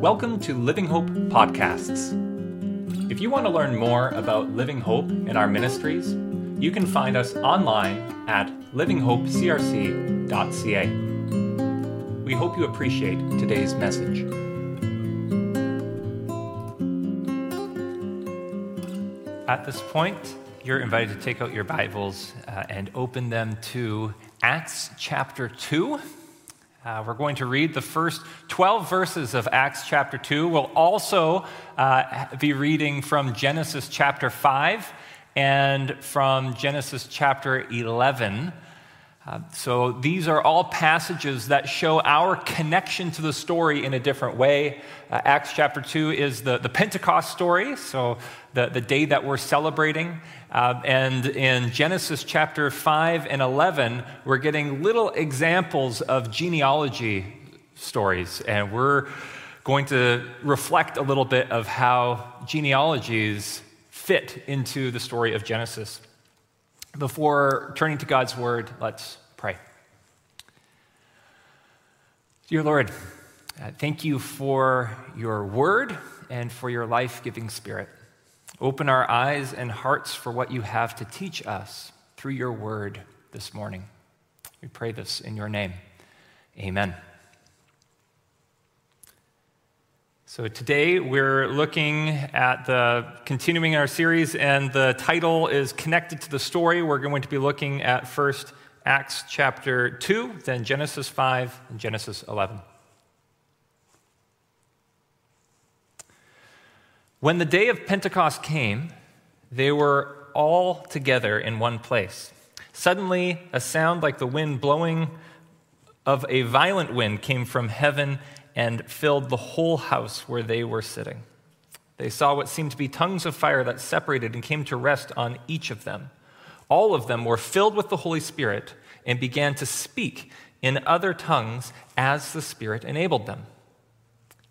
Welcome to Living Hope Podcasts. If you want to learn more about Living Hope and our ministries, you can find us online at livinghopecrc.ca. We hope you appreciate today's message. At this point, you're invited to take out your Bibles and open them to Acts chapter 2. We're going to read the first 12 verses of Acts chapter 2. We'll also be reading from Genesis chapter 5 and from Genesis chapter 11. So these are all passages that show our connection to the story in a different way. Acts chapter 2 is the Pentecost story, so the day that we're celebrating. And in Genesis chapter 5 and 11, we're getting little examples of genealogy stories. And we're going to reflect a little bit of how genealogies fit into the story of Genesis. Before turning to God's word, let's pray. Dear Lord, thank you for your word and for your life-giving spirit. Open our eyes and hearts for what you have to teach us through your word this morning. We pray this in your name. Amen. So today we're looking at continuing our series, and the title is connected to the story. We're going to be looking at first Acts chapter 2, then Genesis 5, and Genesis 11. When the day of Pentecost came, they were all together in one place. Suddenly, a sound like the wind blowing of a violent wind came from heaven and filled the whole house where they were sitting. They saw what seemed to be tongues of fire that separated and came to rest on each of them. All of them were filled with the Holy Spirit and began to speak in other tongues as the Spirit enabled them.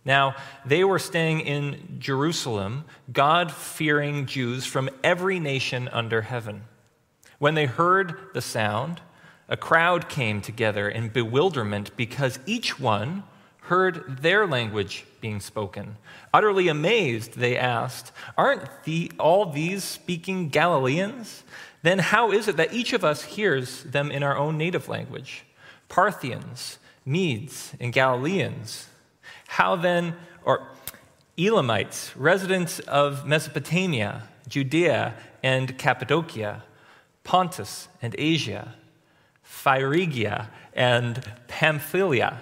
Now, they were staying in Jerusalem, God-fearing Jews from every nation under heaven. When they heard the sound, a crowd came together in bewilderment because each one heard their language being spoken. Utterly amazed, they asked, "Aren't all these speaking Galileans? Then how is it that each of us hears them in our own native language? Parthians, Medes, and Galileans. How then, or Elamites, residents of Mesopotamia, Judea, and Cappadocia, Pontus and Asia, Phrygia and Pamphylia,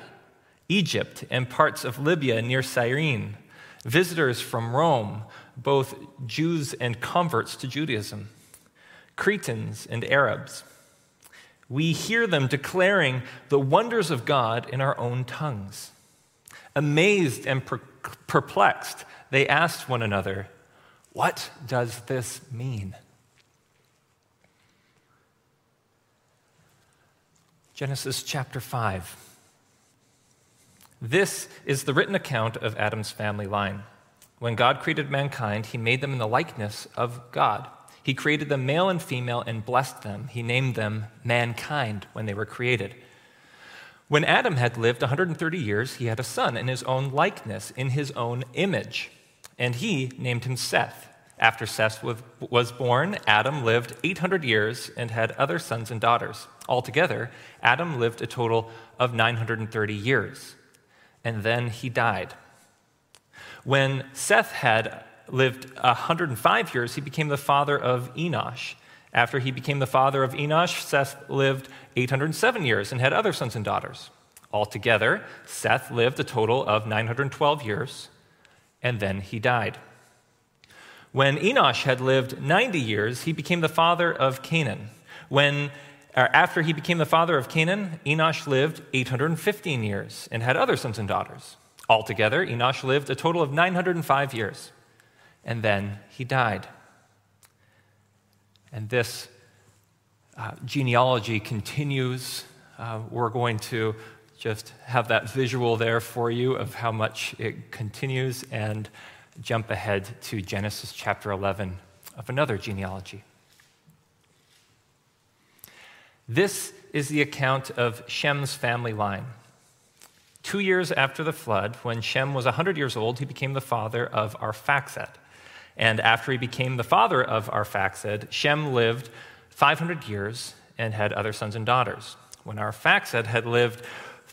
Egypt and parts of Libya near Cyrene, visitors from Rome, both Jews and converts to Judaism, Cretans and Arabs. We hear them declaring the wonders of God in our own tongues." Amazed and perplexed, they asked one another, "What does this mean?" Genesis chapter 5. This is the written account of Adam's family line. When God created mankind, he made them in the likeness of God. He created them male and female and blessed them. He named them mankind when they were created. When Adam had lived 130 years, he had a son in his own likeness, in his own image, and he named him Seth. After Seth was born, Adam lived 800 years and had other sons and daughters. Altogether, Adam lived a total of 930 years. And then he died. When Seth had lived 105 years, he became the father of Enosh. After he became the father of Enosh, Seth lived 807 years and had other sons and daughters. Altogether, Seth lived a total of 912 years, and then he died. When Enosh had lived 90 years, he became the father of Canaan. After he became the father of Canaan, Enosh lived 815 years and had other sons and daughters. Altogether, Enosh lived a total of 905 years, and then he died. And this genealogy continues. We're going to just have that visual there for you of how much it continues and jump ahead to Genesis chapter 11 of another genealogy. This is the account of Shem's family line. 2 years after the flood, when Shem was 100 years old, he became the father of Arphaxad. And after he became the father of Arphaxad, Shem lived 500 years and had other sons and daughters. When Arphaxad had lived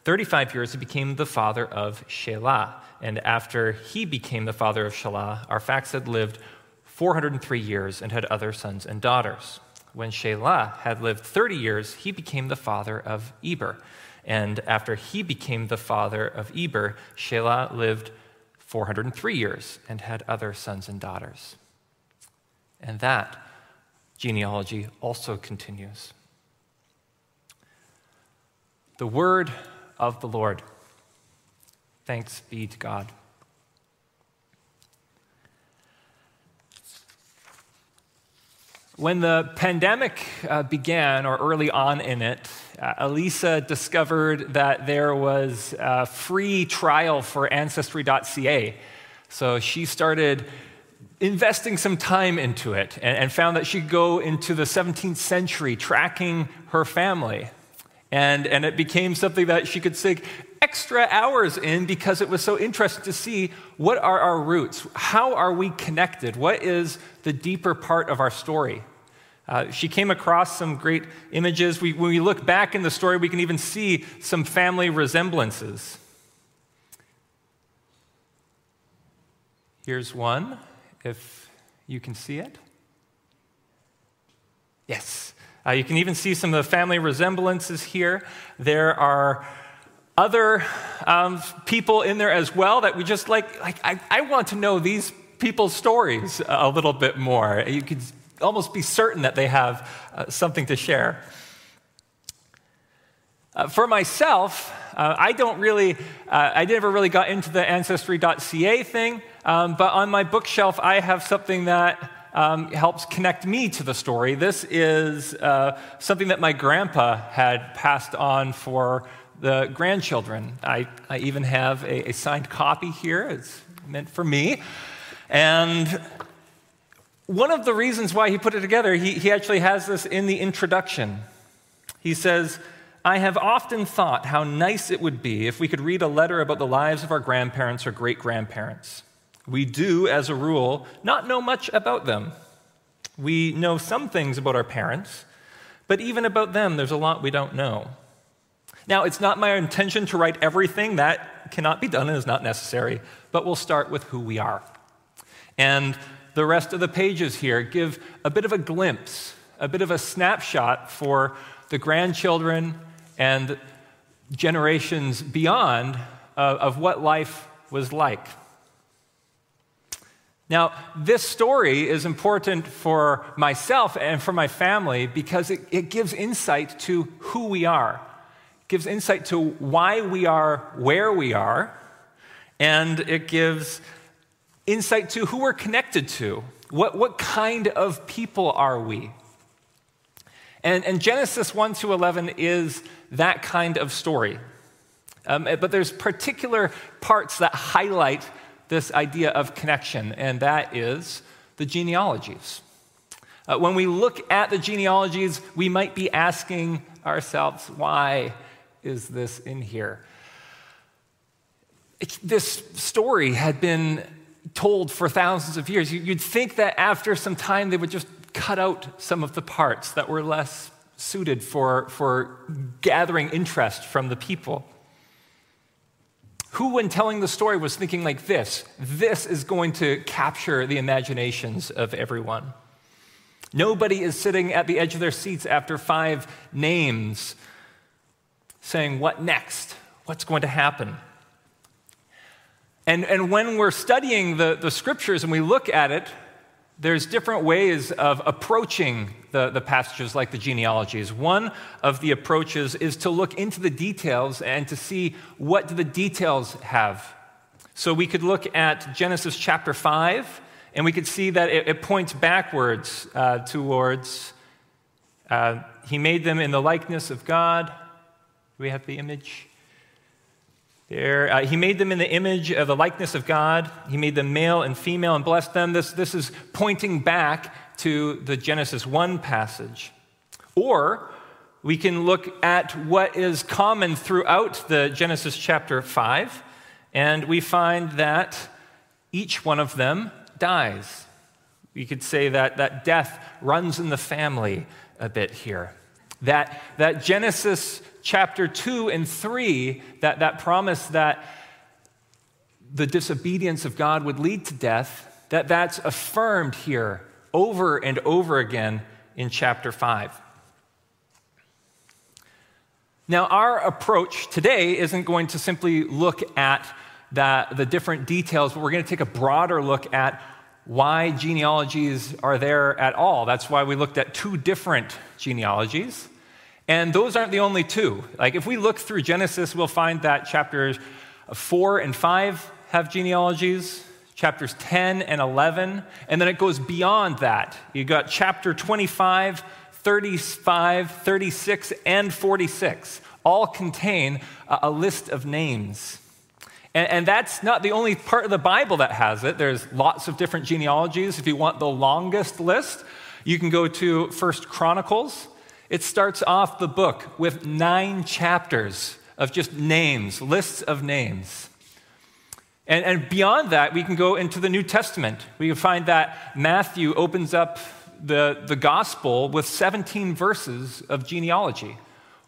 35 years, he became the father of Shelah. And after he became the father of Shelah, Arphaxad lived 403 years and had other sons and daughters. When Shelah had lived 30 years, he became the father of Eber. And after he became the father of Eber, Shelah lived 403 years and had other sons and daughters. And that genealogy also continues. The word of the Lord. Thanks be to God. When the pandemic began, or early on in it, Elisa discovered that there was a free trial for Ancestry.ca. So she started investing some time into it and found that she could go into the 17th century tracking her family. And it became something that she could sink extra hours in because it was so interesting to see what are our roots, how are we connected, what is the deeper part of our story. She came across some great images. When we look back in the story, we can even see some family resemblances. Here's one, if you can see it. Yes. You can even see some of the family resemblances here. There are other people in there as well that we just like I want to know these people's stories a little bit more. You could almost be certain that they have something to share. For myself, I never really got into the Ancestry.ca thing, but on my bookshelf, I have something that helps connect me to the story. This is something that my grandpa had passed on for the grandchildren. I even have a signed copy here. It's meant for me. And one of the reasons why he put it together, he actually has this in the introduction. He says, "I have often thought how nice it would be if we could read a letter about the lives of our grandparents or great-grandparents. We do, as a rule, not know much about them. We know some things about our parents, but even about them, there's a lot we don't know. Now, it's not my intention to write everything. That cannot be done and is not necessary, but we'll start with who we are." And the rest of the pages here give a bit of a glimpse, a bit of a snapshot for the grandchildren and generations beyond of what life was like. Now, this story is important for myself and for my family because it gives insight to who we are. It gives insight to why we are where we are, and it gives insight to who we're connected to. What kind of people are we? And Genesis 1-11 is that kind of story. But there's particular parts that highlight this idea of connection, and that is the genealogies. When we look at the genealogies, we might be asking ourselves, why is this in here? This story had been told for thousands of years. You'd think that after some time, they would just cut out some of the parts that were less suited for gathering interest from the people. Who, when telling the story, was thinking like this? This is going to capture the imaginations of everyone. Nobody is sitting at the edge of their seats after five names saying, what next? What's going to happen? And when we're studying the scriptures and we look at it, there's different ways of approaching the passages like the genealogies. One of the approaches is to look into the details and to see what do the details have. So we could look at Genesis chapter 5, and we could see that it points backwards towards he made them in the likeness of God. Do we have the image? There, he made them in the image of the likeness of God. He made them male and female and blessed them. This is pointing back to the Genesis 1 passage. Or we can look at what is common throughout the Genesis chapter 5, and we find that each one of them dies. We could say that death runs in the family a bit here. That Genesis chapter 2 and 3, that promise that the disobedience of God would lead to death, that's affirmed here over and over again in chapter 5. Now, our approach today isn't going to simply look at the different details, but we're going to take a broader look at why genealogies are there at all. That's why we looked at two different genealogies. And those aren't the only two. Like, if we look through Genesis, we'll find that chapters 4 and 5 have genealogies, chapters 10 and 11, and then it goes beyond that. You've got chapter 25, 35, 36, and 46 all contain a list of names. And that's not the only part of the Bible that has it. There's lots of different genealogies. If you want the longest list, you can go to 1 Chronicles. It starts off the book with 9 chapters of just names, lists of names. And beyond that, we can go into the New Testament. We can find that Matthew opens up the gospel with 17 verses of genealogy.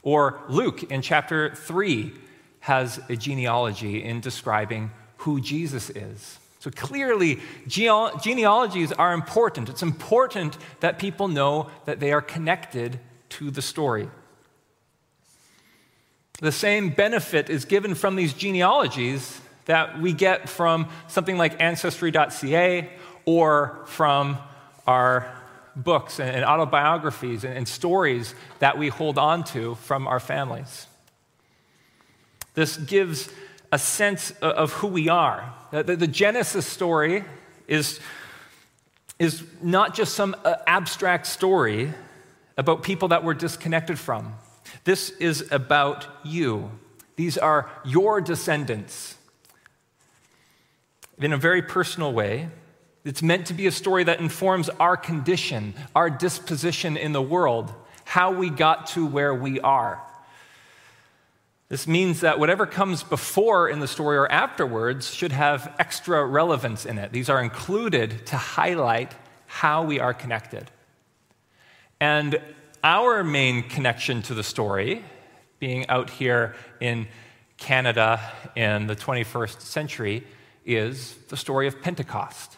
Or Luke in chapter 3 has a genealogy in describing who Jesus is. So clearly, genealogies are important. It's important that people know that they are connected to the story. The same benefit is given from these genealogies that we get from something like Ancestry.ca or from our books and autobiographies and stories that we hold on to from our families. This gives a sense of who we are. The Genesis story is not just some abstract story about people that we're disconnected from. This is about you. These are your descendants. In a very personal way, it's meant to be a story that informs our condition, our disposition in the world, how we got to where we are. This means that whatever comes before in the story or afterwards should have extra relevance in it. These are included to highlight how we are connected. And our main connection to the story, being out here in Canada in the 21st century, is the story of Pentecost.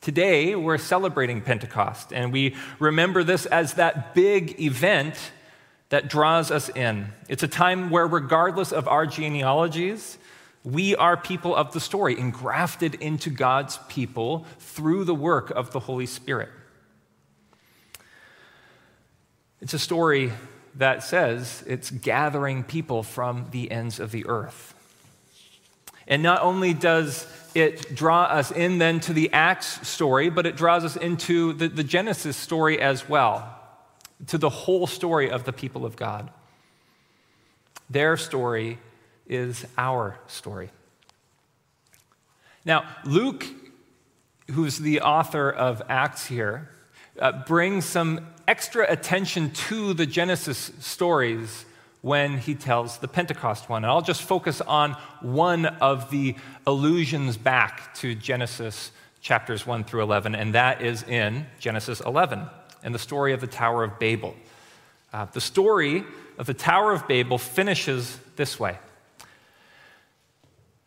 Today, we're celebrating Pentecost, and we remember this as that big event that draws us in. It's a time where, regardless of our genealogies, we are people of the story, engrafted into God's people through the work of the Holy Spirit. It's a story that says it's gathering people from the ends of the earth. And not only does it draw us in then to the Acts story, but it draws us into the Genesis story as well, to the whole story of the people of God. Their story is our story. Now, Luke, who's the author of Acts here, brings some extra attention to the Genesis stories when he tells the Pentecost one. And I'll just focus on one of the allusions back to Genesis chapters 1 through 11, and that is in Genesis 11, and the story of the Tower of Babel. The story of the Tower of Babel finishes this way.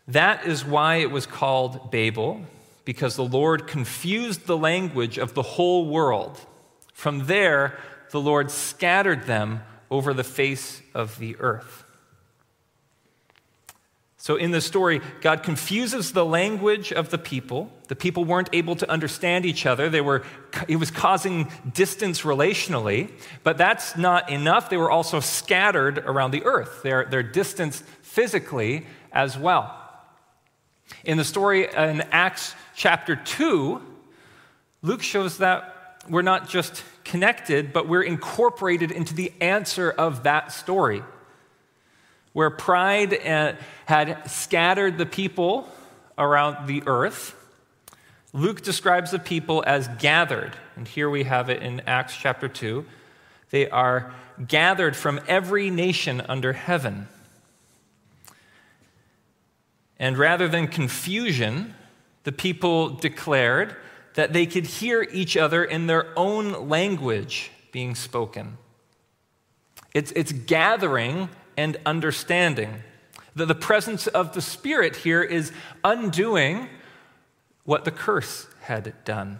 That is why it was called Babel, because the Lord confused the language of the whole world. From there, the Lord scattered them over the face of the earth. So in this story, God confuses the language of the people. The people weren't able to understand each other. It was causing distance relationally, but that's not enough. They were also scattered around the earth. They're distanced physically as well. In the story in Acts chapter 2, Luke shows that we're not just connected, but we're incorporated into the answer of that story. Where pride had scattered the people around the earth, Luke describes the people as gathered. And here we have it in Acts chapter 2. They are gathered from every nation under heaven. And rather than confusion, the people declared that they could hear each other in their own language being spoken. It's gathering and understanding. The presence of the Spirit here is undoing what the curse had done.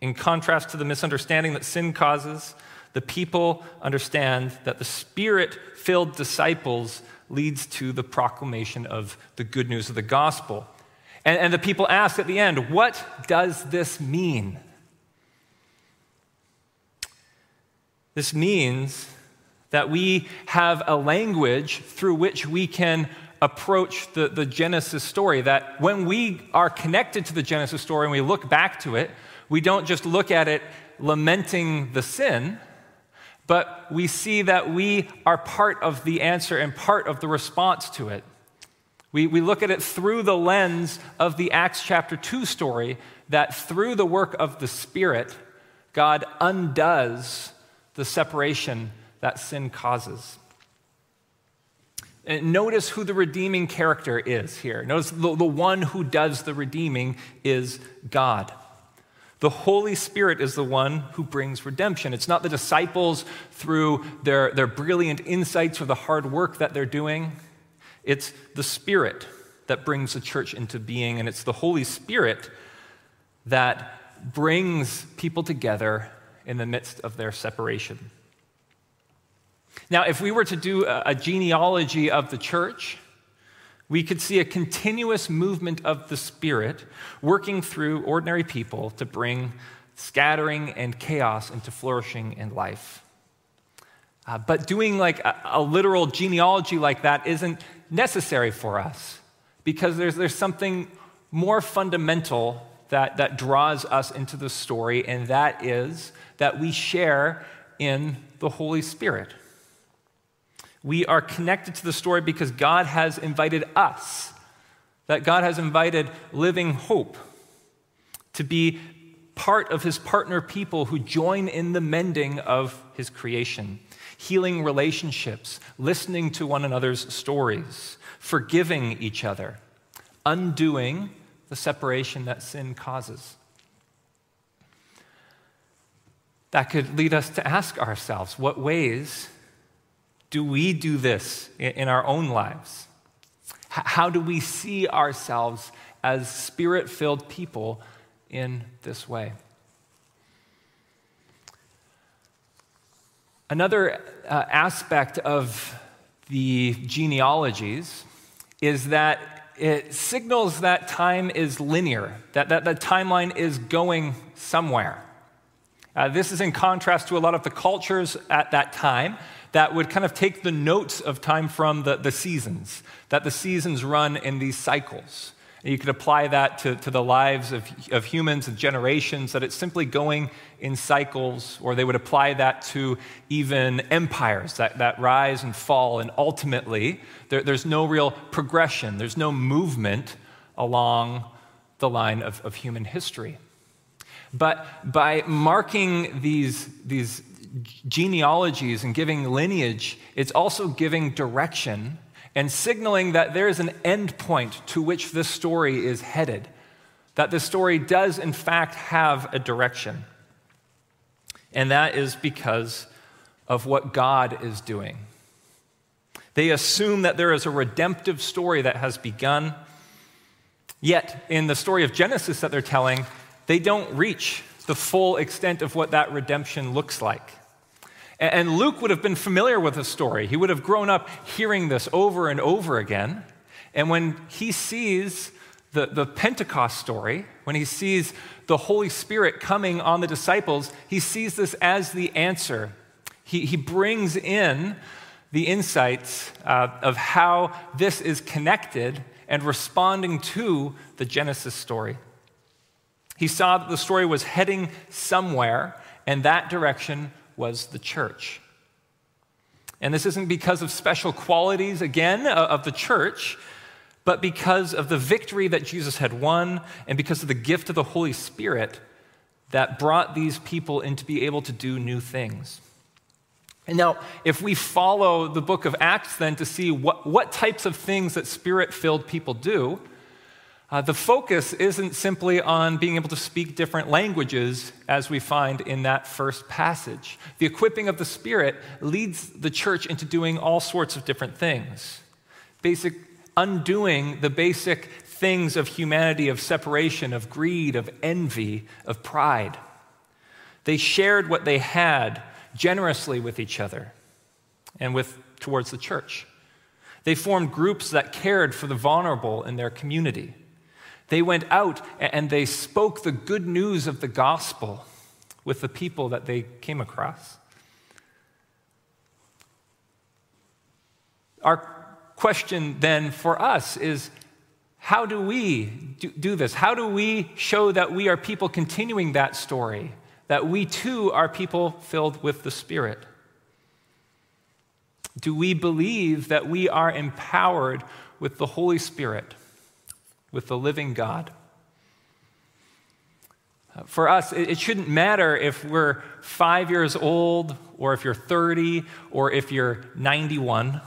In contrast to the misunderstanding that sin causes, the people understand that the Spirit-filled disciples leads to the proclamation of the good news of the gospel. And the people ask at the end, what does this mean? This means that we have a language through which we can approach the Genesis story, that when we are connected to the Genesis story and we look back to it, we don't just look at it lamenting the sin, but we see that we are part of the answer and part of the response to it. We look at it through the lens of the Acts chapter 2 story, that through the work of the Spirit, God undoes the separation that sin causes. And notice who the redeeming character is here. Notice the one who does the redeeming is God. The Holy Spirit is the one who brings redemption. It's not the disciples through their brilliant insights or the hard work that they're doing. It's the Spirit that brings the church into being, and it's the Holy Spirit that brings people together in the midst of their separation. Now, if we were to do a genealogy of the church, we could see a continuous movement of the Spirit working through ordinary people to bring scattering and chaos into flourishing and life. But doing like a literal genealogy like that isn't necessary for us, because there's something more fundamental that draws us into the story, and that is that we share in the Holy Spirit. We are connected to the story because God has invited us, that God has invited Living Hope to be part of his partner people who join in the mending of his creation, healing relationships, listening to one another's stories, forgiving each other, undoing the separation that sin causes. That could lead us to ask ourselves, what ways do we do this in our own lives? How do we see ourselves as Spirit-filled people in this way? Another aspect of the genealogies is that it signals that time is linear, that the timeline is going somewhere. This is in contrast to a lot of the cultures at that time that would kind of take the notes of time from the seasons, that the seasons run in these cycles. And you could apply that to the lives of humans and generations, that it's simply going in cycles, or they would apply that to even empires that rise and fall, and ultimately there's no real progression, there's no movement along the line of human history. But by marking these genealogies and giving lineage, it's also giving direction and signaling that there is an end point to which this story is headed, that this story does in fact have a direction. And that is because of what God is doing. They assume that there is a redemptive story that has begun, yet in the story of Genesis that they're telling, they don't reach the full extent of what that redemption looks like. And Luke would have been familiar with the story. He would have grown up hearing this over and over again. And when he sees the Pentecost story, when he sees the Holy Spirit coming on the disciples, he sees this as the answer. He brings in the insights of how this is connected and responding to the Genesis story. He saw that the story was heading somewhere, and that direction was the church. And this isn't because of special qualities, again, of the church, but because of the victory that Jesus had won and because of the gift of the Holy Spirit that brought these people in to be able to do new things. And now, if we follow the book of Acts then to see what types of things that Spirit-filled people do, the focus isn't simply on being able to speak different languages as we find in that first passage. The equipping of the Spirit leads the church into doing all sorts of different things. Undoing the basic things of humanity, of separation, of greed, of envy, of pride. They shared what they had generously with each other and towards the church. They formed groups that cared for the vulnerable in their community. They went out and they spoke the good news of the gospel with the people that they came across. Our question then for us is, how do we do this? How do we show that we are people continuing that story? That we too are people filled with the Spirit? Do we believe that we are empowered with the Holy Spirit, with the living God? For us, it shouldn't matter if we're 5 years old, or if you're 30, or if you're 91,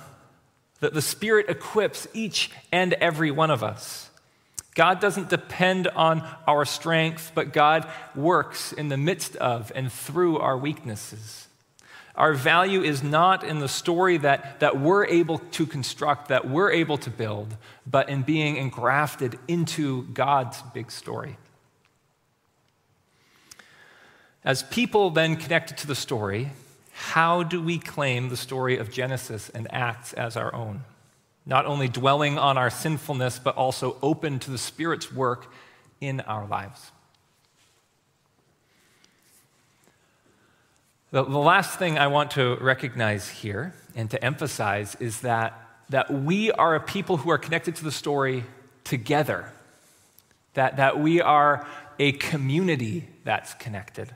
that the Spirit equips each and every one of us. God doesn't depend on our strength, but God works in the midst of and through our weaknesses. Our value is not in the story that we're able to construct, that we're able to build, but in being engrafted into God's big story. As people then connected to the story, how do we claim the story of Genesis and Acts as our own? Not only dwelling on our sinfulness, but also open to the Spirit's work in our lives. The last thing I want to recognize here and to emphasize is that we are a people who are connected to the story together, that we are a community that's connected.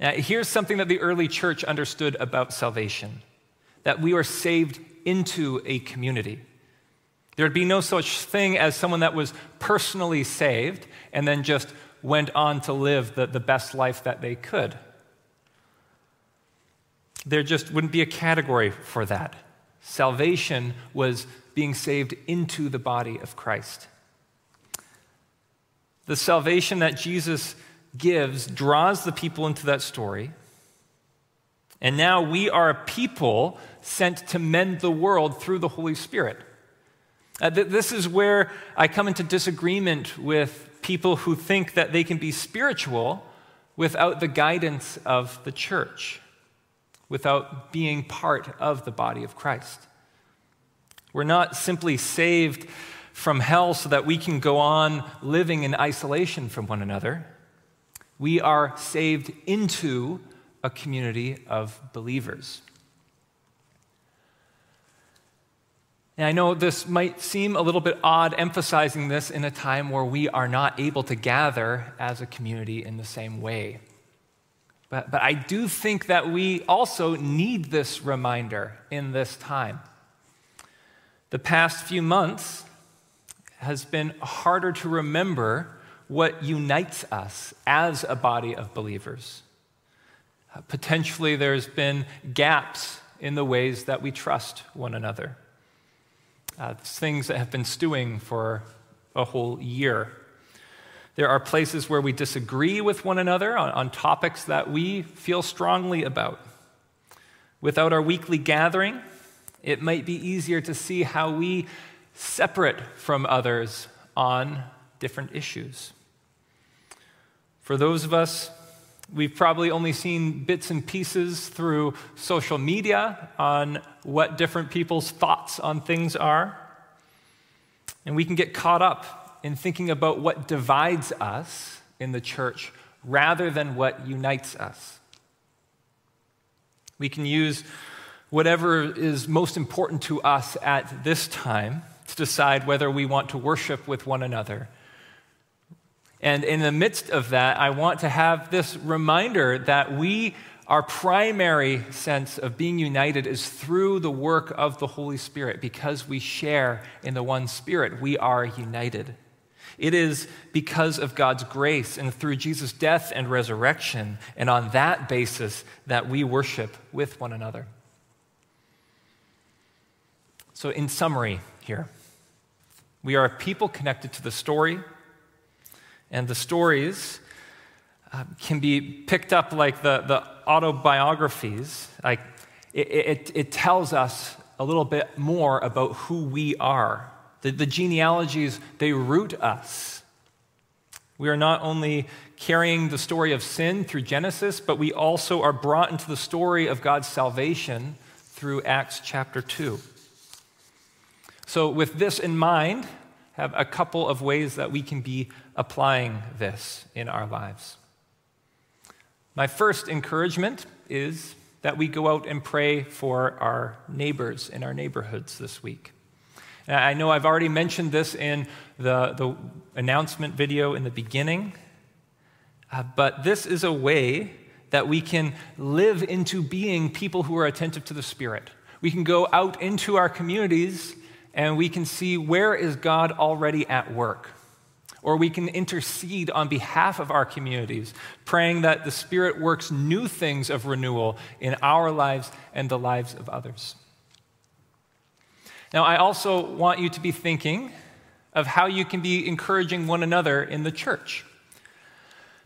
Now, here's something that the early church understood about salvation, that we are saved into a community. There'd be no such thing as someone that was personally saved and then just went on to live the best life that they could. There just wouldn't be a category for that. Salvation was being saved into the body of Christ. The salvation that Jesus gives draws the people into that story. And now we are a people sent to mend the world through the Holy Spirit. This is where I come into disagreement with people who think that they can be spiritual without the guidance of the church, without being part of the body of Christ. We're not simply saved from hell so that we can go on living in isolation from one another. We are saved into a community of believers. And I know this might seem a little bit odd emphasizing this in a time where we are not able to gather as a community in the same way. But I do think that we also need this reminder in this time. The past few months has been harder to remember what unites us as a body of believers. Potentially there's been gaps in the ways that we trust one another. Things that have been stewing for a whole year. There are places where we disagree with one another on topics that we feel strongly about. Without our weekly gathering, it might be easier to see how we separate from others on different issues. For those of us, we've probably only seen bits and pieces through social media on what different people's thoughts on things are. And we can get caught up in thinking about what divides us in the church rather than what unites us. We can use whatever is most important to us at this time to decide whether we want to worship with one another. And in the midst of that, I want to have this reminder that our primary sense of being united is through the work of the Holy Spirit. Because we share in the one Spirit, we are united. It is because of God's grace and through Jesus' death and resurrection, and on that basis that we worship with one another. So in summary here, we are a people connected to the story, and the stories can be picked up like the autobiographies. Like it tells us a little bit more about who we are. The genealogies, they root us. We are not only carrying the story of sin through Genesis, but we also are brought into the story of God's salvation through Acts chapter 2. So with this in mind, have a couple of ways that we can be applying this in our lives. My first encouragement is that we go out and pray for our neighbors in our neighborhoods this week. And I know I've already mentioned this in the announcement video in the beginning, but this is a way that we can live into being people who are attentive to the Spirit. We can go out into our communities and we can see where is God already at work. Or we can intercede on behalf of our communities, praying that the Spirit works new things of renewal in our lives and the lives of others. Now, I also want you to be thinking of how you can be encouraging one another in the church.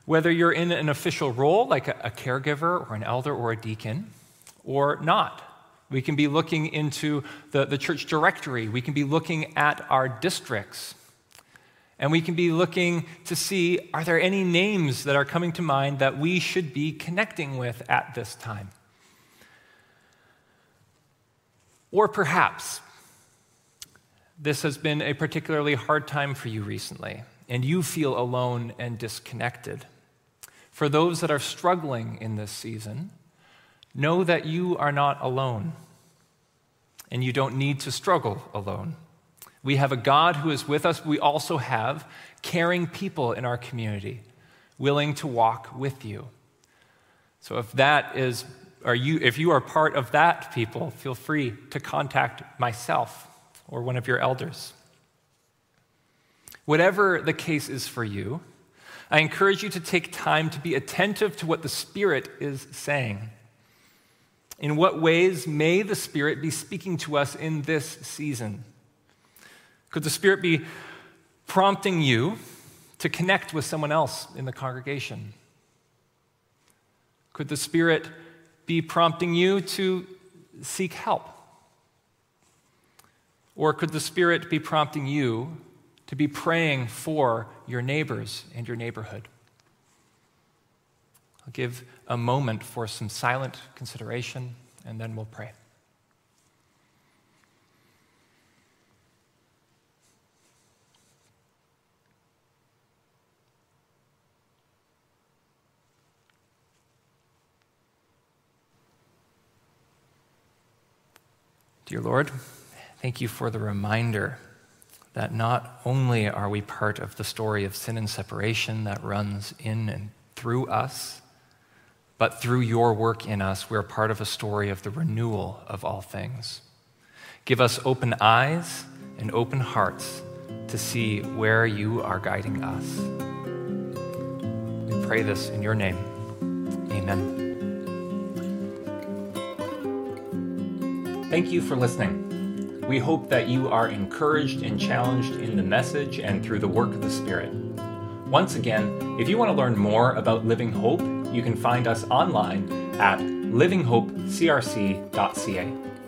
Whether you're in an official role, like a caregiver or an elder or a deacon, or not. We can be looking into the church directory. We can be looking at our districts. And we can be looking to see, are there any names that are coming to mind that we should be connecting with at this time? Or perhaps this has been a particularly hard time for you recently, and you feel alone and disconnected. For those that are struggling in this season, know that you are not alone, and you don't need to struggle alone. We have a God who is with us. We also have caring people in our community, willing to walk with you. So if you are part of that people, feel free to contact myself or one of your elders. Whatever the case is for you, I encourage you to take time to be attentive to what the Spirit is saying. In what ways may the Spirit be speaking to us in this season? Could the Spirit be prompting you to connect with someone else in the congregation? Could the Spirit be prompting you to seek help? Or could the Spirit be prompting you to be praying for your neighbors and your neighborhood? I'll give a moment for some silent consideration, and then we'll pray. Dear Lord, thank you for the reminder that not only are we part of the story of sin and separation that runs in and through us, but through your work in us, we're part of a story of the renewal of all things. Give us open eyes and open hearts to see where you are guiding us. We pray this in your name. Amen. Thank you for listening. We hope that you are encouraged and challenged in the message and through the work of the Spirit. Once again, if you want to learn more about Living Hope, you can find us online at livinghopecrc.ca.